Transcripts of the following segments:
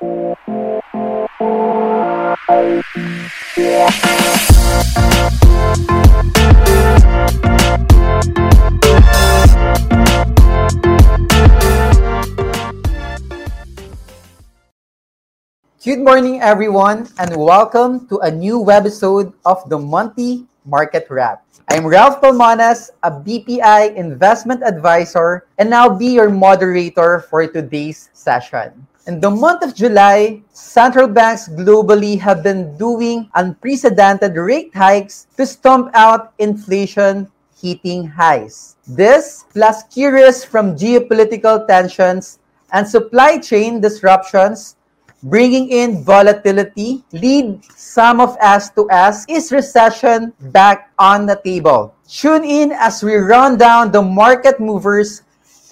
Good morning, everyone, and welcome to a new webisode of the Monthly Market Wrap. I'm Ralph Palmanes, a BPI investment advisor, and I'll be your moderator for today's session. In the month of July, central banks globally have been doing unprecedented rate hikes to stomp out inflation hitting highs. This, plus key risks from geopolitical tensions and supply chain disruptions, bringing in volatility, lead some of us to ask, is recession back on the table? Tune in as we run down the market movers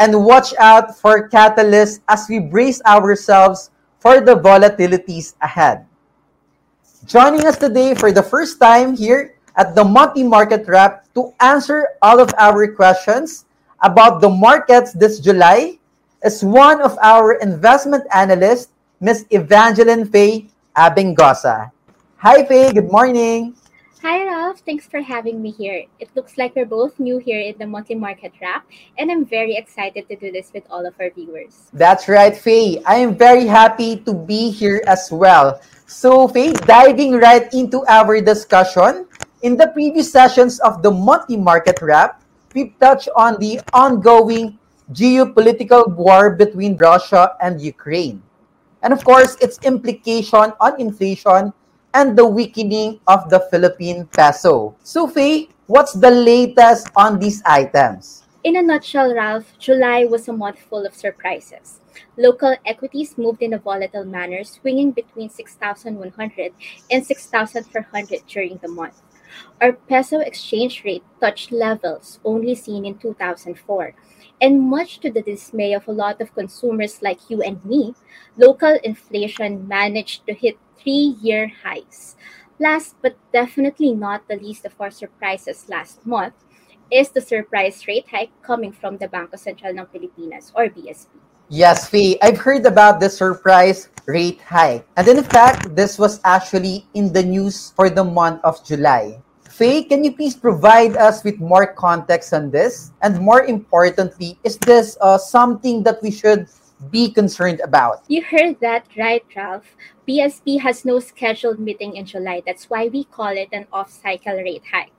and watch out for catalysts as we brace ourselves for the volatilities ahead. Joining us today for the first time here at the Monthly Market Wrap to answer all of our questions about the markets this July is one of our investment analysts, Miss Evangeline Faye Abingosa. Hi, Faye. Good morning. Hi, Ralph. Thanks for having me here. It looks like we're both new here in the Monthly Market Wrap, and I'm very excited to do this with all of our viewers. That's right, Faye. I am very happy to be here as well. So, Faye, diving right into our discussion, in the previous sessions of the Monthly Market Wrap, we've touched on the ongoing geopolitical war between Russia and Ukraine, and of course, its implication on inflation and the weakening of the Philippine peso. So, Faye, what's the latest on these items? In a nutshell, Ralph, July was a month full of surprises. Local equities moved in a volatile manner, swinging between 6,100 and 6,400 during the month. Our peso exchange rate touched levels only seen in 2004. And much to the dismay of a lot of consumers like you and me, local inflation managed to hit three-year highs. Last but definitely not the least of our surprises last month is the surprise rate hike coming from the Banco Central ng Pilipinas, or BSP. Yes, Faye, I've heard about the surprise rate hike. And in fact, this was actually in the news for the month of July. Faye, can you please provide us with more context on this? And more importantly, is this something that we should be concerned about? You heard that right, Ralph. BSP has no scheduled meeting in July. That's why we call it an off-cycle rate hike.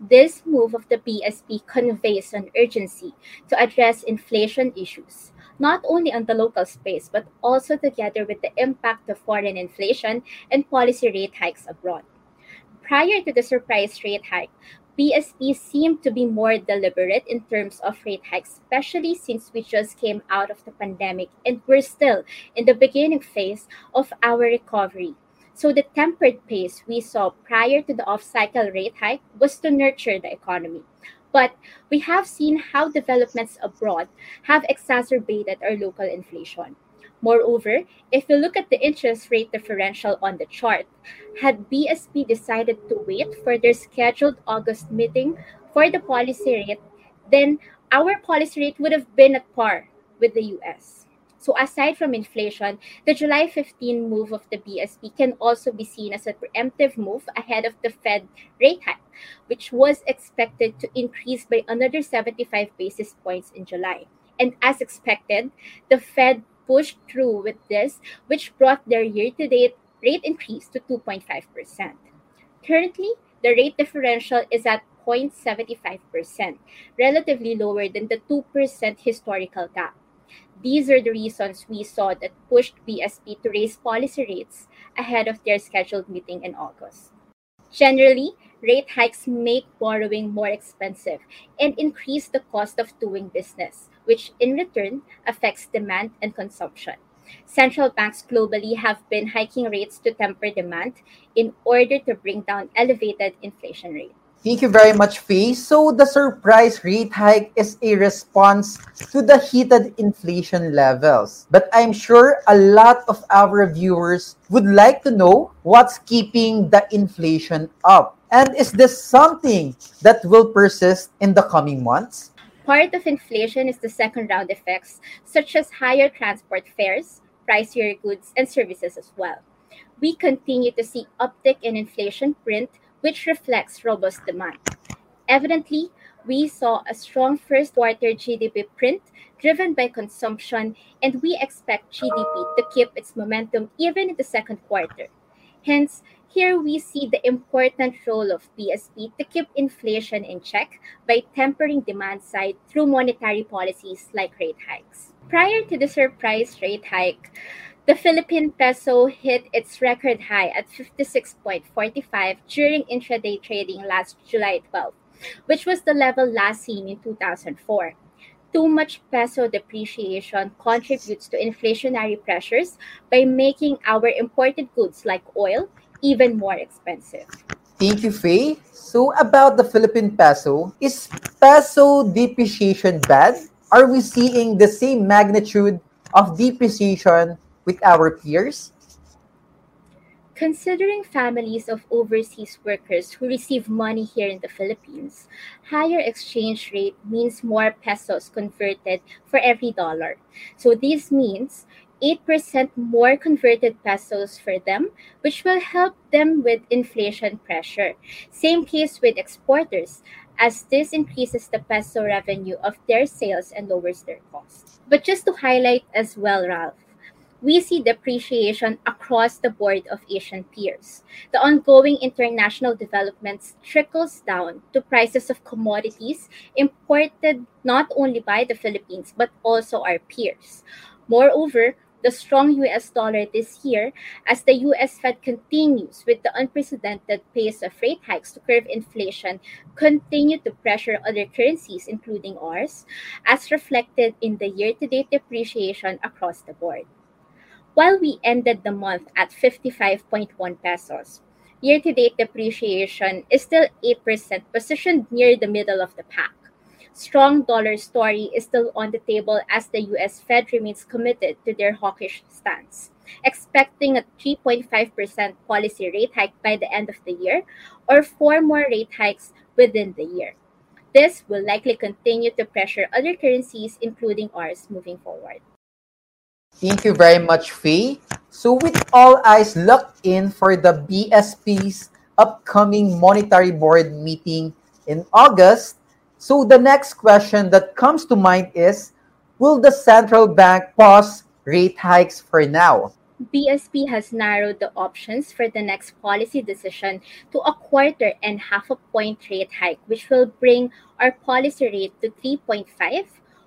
This move of the BSP conveys an urgency to address inflation issues, not only on the local space, but also together with the impact of foreign inflation and policy rate hikes abroad. Prior to the surprise rate hike, BSP seemed to be more deliberate in terms of rate hikes, especially since we just came out of the pandemic and we're still in the beginning phase of our recovery. So the tempered pace we saw prior to the off-cycle rate hike was to nurture the economy. But we have seen how developments abroad have exacerbated our local inflation. Moreover, if you look at the interest rate differential on the chart, had BSP decided to wait for their scheduled August meeting for the policy rate, then our policy rate would have been at par with the US. So aside from inflation, the July 15 move of the BSP can also be seen as a preemptive move ahead of the Fed rate hike, which was expected to increase by another 75 basis points in July. And as expected, the Fed pushed through with this, which brought their year-to-date rate increase to 2.5%. Currently, the rate differential is at 0.75%, relatively lower than the 2% historical gap. These are the reasons we saw that pushed BSP to raise policy rates ahead of their scheduled meeting in August. Generally, rate hikes make borrowing more expensive and increase the cost of doing business, which in return affects demand and consumption. Central banks globally have been hiking rates to temper demand in order to bring down elevated inflation rates. Thank you very much, Faye. So the surprise rate hike is a response to the heated inflation levels. But I'm sure a lot of our viewers would like to know what's keeping the inflation up. And is this something that will persist in the coming months? Part of inflation is the second round effects, such as higher transport fares, pricier goods and services as well. We continue to see uptick in inflation print, which reflects robust demand. Evidently, we saw a strong first quarter GDP print driven by consumption, and we expect GDP to keep its momentum even in the second quarter. Hence, here we see the important role of BSP to keep inflation in check by tempering demand side through monetary policies like rate hikes. Prior to the surprise rate hike, the Philippine peso hit its record high at 56.45 during intraday trading last July 12, which was the level last seen in 2004. Too much peso depreciation contributes to inflationary pressures by making our imported goods like oil even more expensive. Thank you, Faye. So about the Philippine peso, is peso depreciation bad? Are we seeing the same magnitude of depreciation with our peers? Considering families of overseas workers who receive money here in the Philippines, higher exchange rate means more pesos converted for every dollar. So this means 8% more converted pesos for them, which will help them with inflation pressure. Same case with exporters, as this increases the peso revenue of their sales and lowers their costs. But just to highlight as well, Ralph, we see depreciation across the board of Asian peers. The ongoing international developments trickles down to prices of commodities imported not only by the Philippines but also our peers. Moreover, the strong U.S. dollar this year, as the U.S. Fed continues with the unprecedented pace of rate hikes to curb inflation, continue to pressure other currencies, including ours, as reflected in the year-to-date depreciation across the board. While we ended the month at 55.1 pesos, year-to-date depreciation is still 8%, positioned near the middle of the pack. Strong dollar story is still on the table as the U.S. Fed remains committed to their hawkish stance, expecting a 3.5% policy rate hike by the end of the year or 4 more rate hikes within the year. This will likely continue to pressure other currencies, including ours, moving forward. Thank you very much, Faye. So with all eyes locked in for the BSP's upcoming monetary board meeting in August, so the next question that comes to mind is, will the central bank pause rate hikes for now? BSP has narrowed the options for the next policy decision to a quarter and half a point rate hike, which will bring our policy rate to 3.5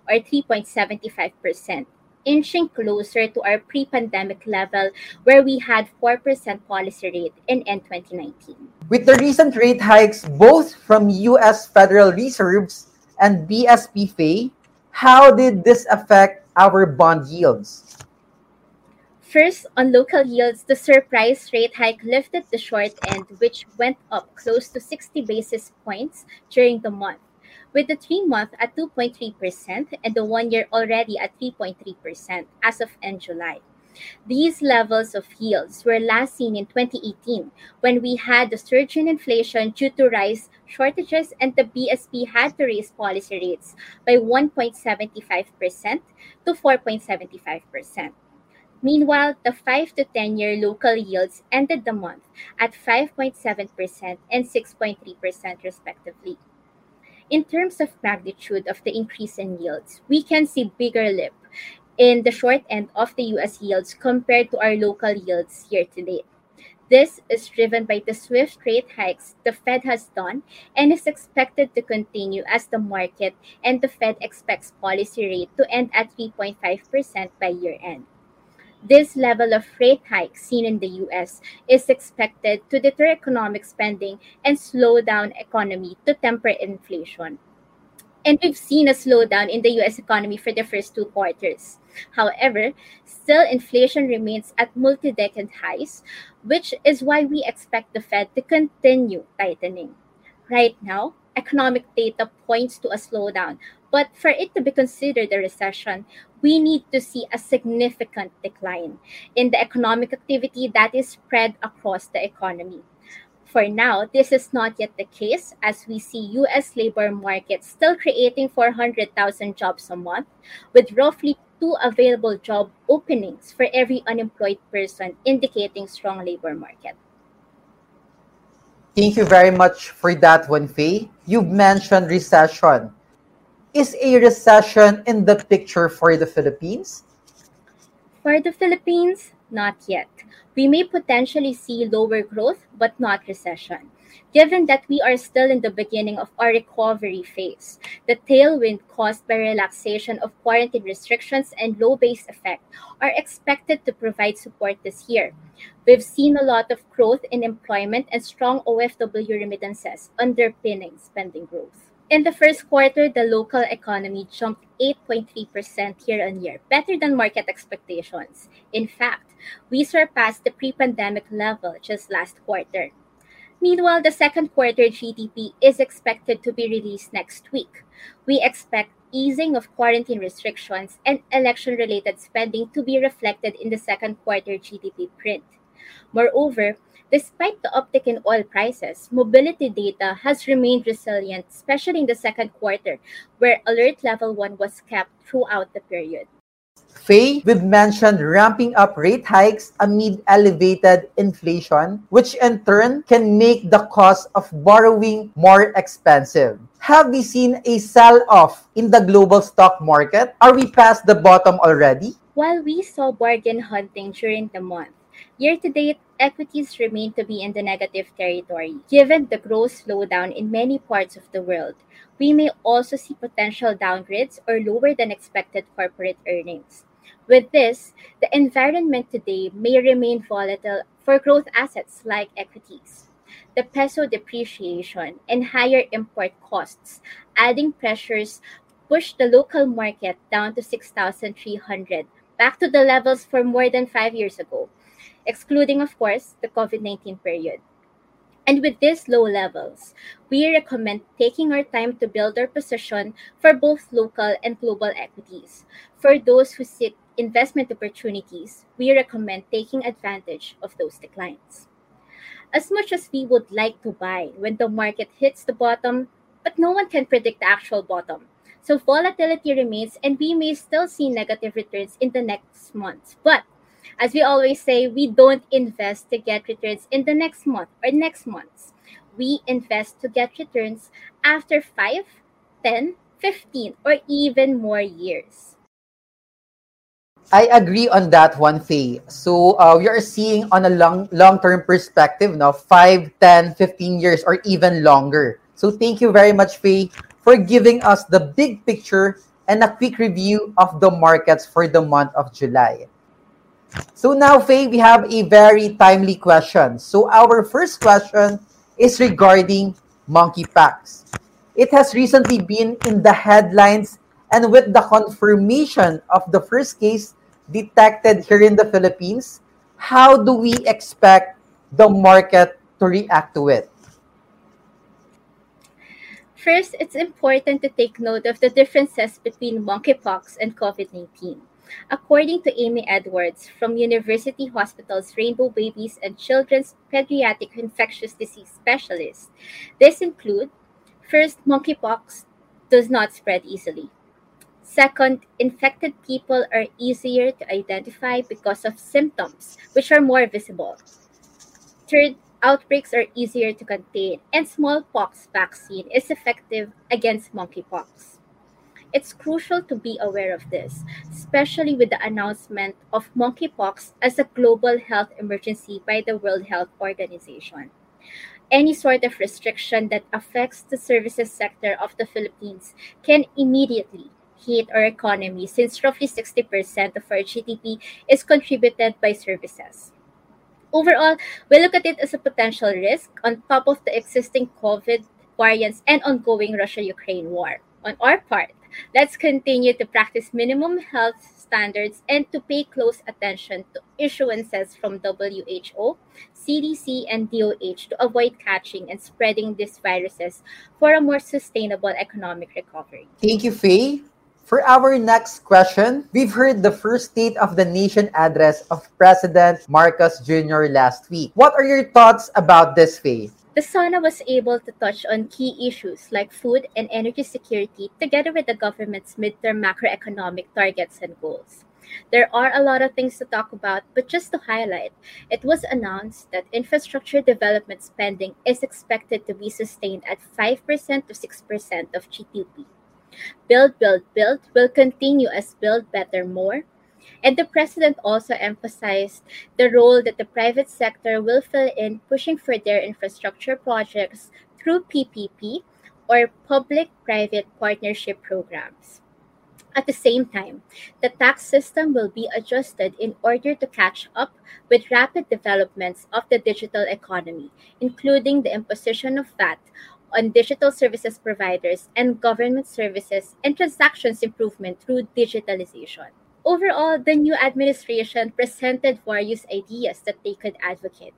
or 3.75%. inching closer to our pre-pandemic level where we had 4% policy rate in end 2019. With the recent rate hikes both from U.S. Federal Reserves and BSP, Faye, how did this affect our bond yields? First, on local yields, the surprise rate hike lifted the short end, which went up close to 60 basis points during the month, with the 3-month at 2.3% and the 1-year already at 3.3% as of end July. These levels of yields were last seen in 2018 when we had the surge in inflation due to rice shortages and the BSP had to raise policy rates by 1.75% to 4.75%. Meanwhile, the 5 to 10-year local yields ended the month at 5.7% and 6.3% respectively. In terms of magnitude of the increase in yields, we can see bigger lip in the short end of the U.S. yields compared to our local yields year to date. This is driven by the swift rate hikes the Fed has done and is expected to continue as the market and the Fed expects policy rate to end at 3.5% by year end. This level of rate hike seen in the U.S. is expected to deter economic spending and slow down economy to temper inflation. And we've seen a slowdown in the U.S. economy for the first 2 quarters. However, still inflation remains at multi-decade highs, which is why we expect the Fed to continue tightening. Right now, economic data points to a slowdown, but for it to be considered a recession, we need to see a significant decline in the economic activity that is spread across the economy. For now, this is not yet the case as we see U.S. labor market still creating 400,000 jobs a month, with roughly 2 available job openings for every unemployed person, indicating strong labor market. Thank you very much for that one, Faye. You've mentioned recession. Is a recession in the picture for the Philippines? For the Philippines, not yet. We may potentially see lower growth, but not recession. Given that we are still in the beginning of our recovery phase, the tailwind caused by relaxation of quarantine restrictions and low base effect are expected to provide support this year. We've seen a lot of growth in employment and strong OFW remittances underpinning spending growth. In the first quarter, the local economy jumped 8.3% year-on-year, better than market expectations. In fact, we surpassed the pre-pandemic level just last quarter. Meanwhile, the second quarter GDP is expected to be released next week. We expect easing of quarantine restrictions and election-related spending to be reflected in the second quarter GDP print. Moreover, despite the uptick in oil prices, mobility data has remained resilient, especially in the second quarter, where alert level 1 was kept throughout the period. Faye, we've mentioned ramping up rate hikes amid elevated inflation, which in turn can make the cost of borrowing more expensive. Have we seen a sell-off in the global stock market? Are we past the bottom already? While we saw bargain hunting during the month, year-to-date, equities remain to be in the negative territory. Given the growth slowdown in many parts of the world, we may also see potential downgrades or lower-than-expected corporate earnings. With this, the environment today may remain volatile for growth assets like equities. The peso depreciation and higher import costs, adding pressures, pushed the local market down to 6,300, back to the levels for more than 5 years ago, excluding, of course, the COVID-19 period. And with these low levels, we recommend taking our time to build our position for both local and global equities. For those who seek investment opportunities, we recommend taking advantage of those declines. As much as we would like to buy when the market hits the bottom, but no one can predict the actual bottom. So volatility remains, and we may still see negative returns in the next months. But as we always say, we don't invest to get returns in the next month or next months. We invest to get returns after 5, 10, 15, or even more years. I agree on that one, Faye. So we are seeing on a long-term perspective, now 5, 10, 15 years, or even longer. So thank you very much, Faye, for giving us the big picture and a quick review of the markets for the month of July. So now, Faye, we have a very timely question. So our first question is regarding monkeypox. It has recently been in the headlines, and with the confirmation of the first case detected here in the Philippines, how do we expect the market to react to it? First, it's important to take note of the differences between monkeypox and COVID-19. According to Amy Edwards from University Hospitals Rainbow Babies and Children's Pediatric Infectious Disease Specialist, this include: first, monkeypox does not spread easily. Second, infected people are easier to identify because of symptoms, which are more visible. Third, outbreaks are easier to contain, and smallpox vaccine is effective against monkeypox. It's crucial to be aware of this, especially with the announcement of monkeypox as a global health emergency by the World Health Organization. Any sort of restriction that affects the services sector of the Philippines can immediately hit our economy, since roughly 60% of our GDP is contributed by services. Overall, we look at it as a potential risk on top of the existing COVID variants and ongoing Russia-Ukraine war. On our part, let's continue to practice minimum health standards and to pay close attention to issuances from WHO, CDC, and DOH to avoid catching and spreading these viruses for a more sustainable economic recovery. Thank you, Faye. For our next question, we've heard the first State of the Nation address of President Marcos Jr. last week. What are your thoughts about this, Faye? The sauna was able to touch on key issues like food and energy security together with the government's midterm macroeconomic targets and goals. There are a lot of things to talk about, but just to highlight, it was announced that infrastructure development spending is expected to be sustained at 5% to 6% of GDP. Build, build, build will continue as Build Better More. And the president also emphasized the role that the private sector will fill in pushing for their infrastructure projects through PPP or public-private partnership programs. At the same time, the tax system will be adjusted in order to catch up with rapid developments of the digital economy, including the imposition of VAT on digital services providers and government services and transactions improvement through digitalization. Overall, the new administration presented various ideas that they could advocate.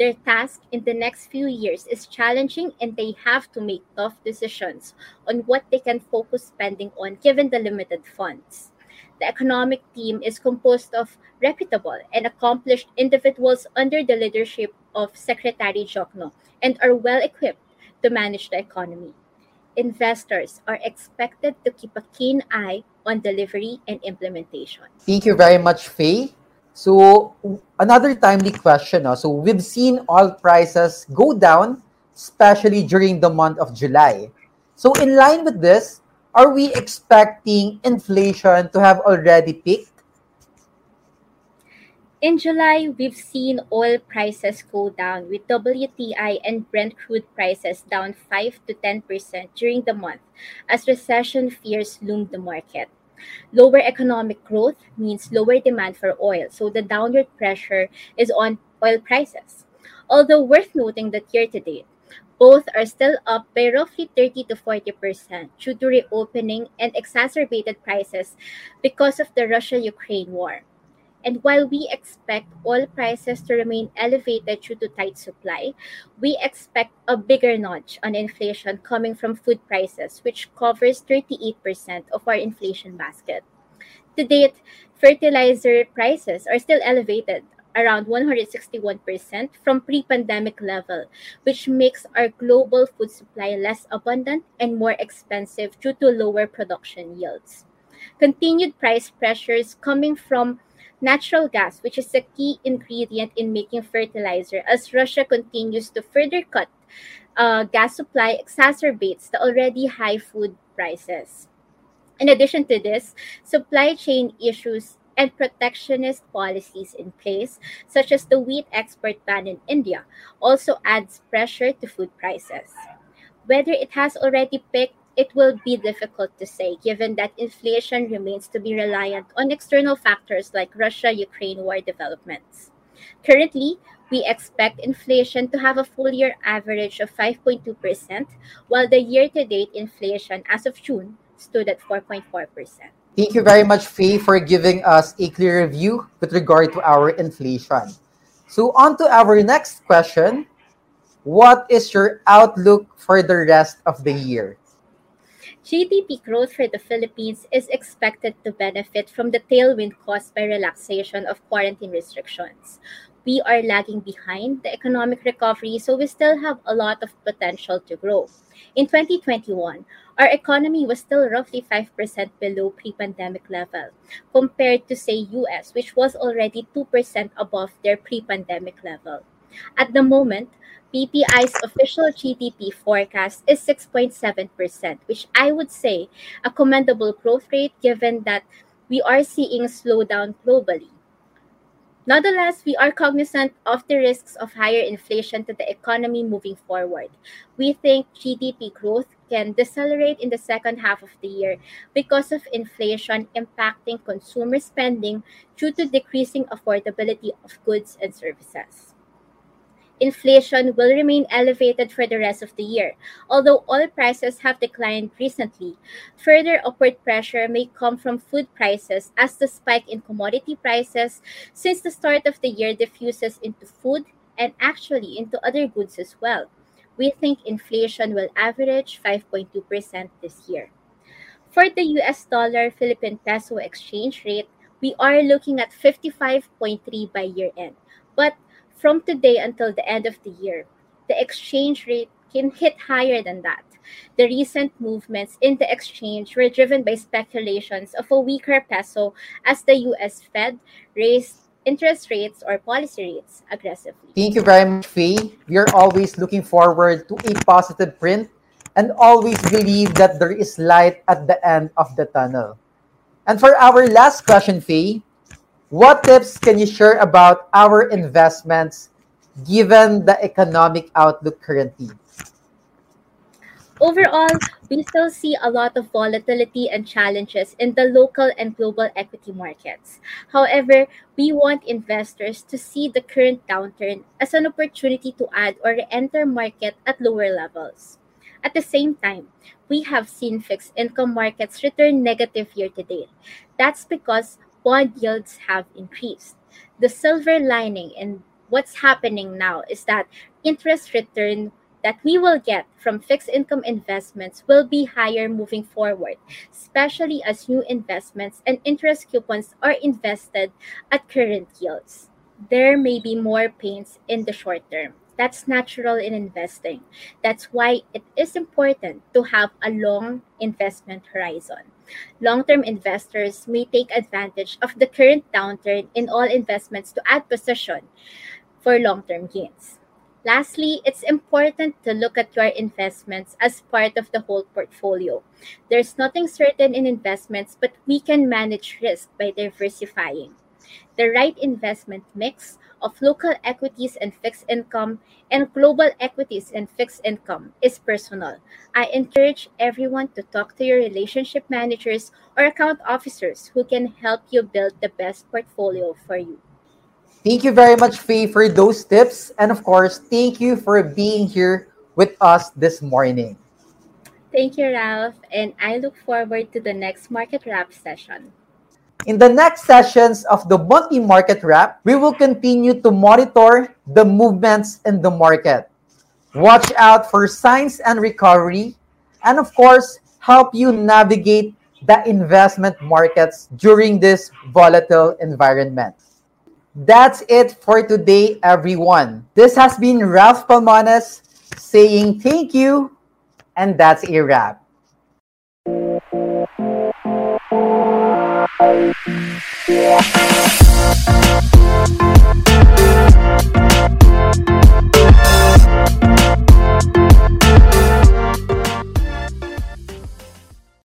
Their task in the next few years is challenging, and they have to make tough decisions on what they can focus spending on given the limited funds. The economic team is composed of reputable and accomplished individuals under the leadership of Secretary Diokno and are well-equipped to manage the economy. Investors are expected to keep a keen eye on delivery and implementation. Thank you very much, Faye. So another timely question. So we've seen oil prices go down, especially during the month of July. So in line with this, are we expecting inflation to have already peaked? In July, we've seen oil prices go down with WTI and Brent crude prices down 5 to 10% during the month as recession fears loomed the market. Lower economic growth means lower demand for oil, so the downward pressure is on oil prices. Although worth noting that year-to-date, both are still up by roughly 30 to 40% due to reopening and exacerbated prices because of the Russia-Ukraine war. And while we expect oil prices to remain elevated due to tight supply, we expect a bigger nudge on inflation coming from food prices, which covers 38% of our inflation basket. To date, fertilizer prices are still elevated, around 161% from pre-pandemic level, which makes our global food supply less abundant and more expensive due to lower production yields. Continued price pressures coming from natural gas, which is a key ingredient in making fertilizer, as Russia continues to further cut gas supply, exacerbates the already high food prices. In addition to this, supply chain issues and protectionist policies in place, such as the wheat export ban in India, also adds pressure to food prices. Whether it has already peaked, it will be difficult to say, given that inflation remains to be reliant on external factors like Russia-Ukraine war developments. Currently, we expect inflation to have a full-year average of 5.2%, while the year-to-date inflation as of June stood at 4.4%. Thank you very much, Faye, for giving us a clear view with regard to our inflation. So on to our next question. What is your outlook for the rest of the year? GDP growth for the Philippines is expected to benefit from the tailwind caused by relaxation of quarantine restrictions. We are lagging behind the economic recovery, so we still have a lot of potential to grow. In 2021, our economy was still roughly 5% below pre-pandemic level, compared to, say, US, which was already 2% above their pre-pandemic level. At the moment, BPI's official GDP forecast is 6.7%, which I would say a commendable growth rate given that we are seeing slowdown globally. Nonetheless, we are cognizant of the risks of higher inflation to the economy moving forward. We think GDP growth can decelerate in the second half of the year because of inflation impacting consumer spending due to decreasing affordability of goods and services. Inflation will remain elevated for the rest of the year. Although oil prices have declined recently, further upward pressure may come from food prices as the spike in commodity prices since the start of the year diffuses into food and actually into other goods as well. We think inflation will average 5.2% this year. For the US dollar-Philippine peso exchange rate, we are looking at 55.3 by year-end. But from today until the end of the year, the exchange rate can hit higher than that. The recent movements in the exchange were driven by speculations of a weaker peso as the U.S. Fed raised interest rates or policy rates aggressively. Thank you very much, Faye. We are always looking forward to a positive print and always believe that there is light at the end of the tunnel. And for our last question, Faye, what tips can you share about our investments given the economic outlook currently? Overall, we still see a lot of volatility and challenges in the local and global equity markets. However, we want investors to see the current downturn as an opportunity to add or re-enter market at lower levels. At the same time, we have seen fixed income markets return negative year-to-date. That's because bond yields have increased. The silver lining in what's happening now is that interest return that we will get from fixed income investments will be higher moving forward, especially as new investments and interest coupons are invested at current yields. There may be more pains in the short term. That's natural in investing. That's why it is important to have a long investment horizon. Long-term investors may take advantage of the current downturn in all investments to add position for long-term gains. Lastly, it's important to look at your investments as part of the whole portfolio. There's nothing certain in investments, but we can manage risk by diversifying. The right investment mix of local equities and fixed income and global equities and fixed income is personal. I encourage everyone to talk to your relationship managers or account officers who can help you build the best portfolio for you. Thank you very much, Faye, for those tips. And of course, thank you for being here with us this morning. Thank you, Ralph. And I look forward to the next Market Wrap session. In the next sessions of the Monthly Market Wrap, we will continue to monitor the movements in the market. Watch out for signs and recovery. And of course, help you navigate the investment markets during this volatile environment. That's it for today, everyone. This has been Ralph Palmanes saying thank you, and that's a wrap.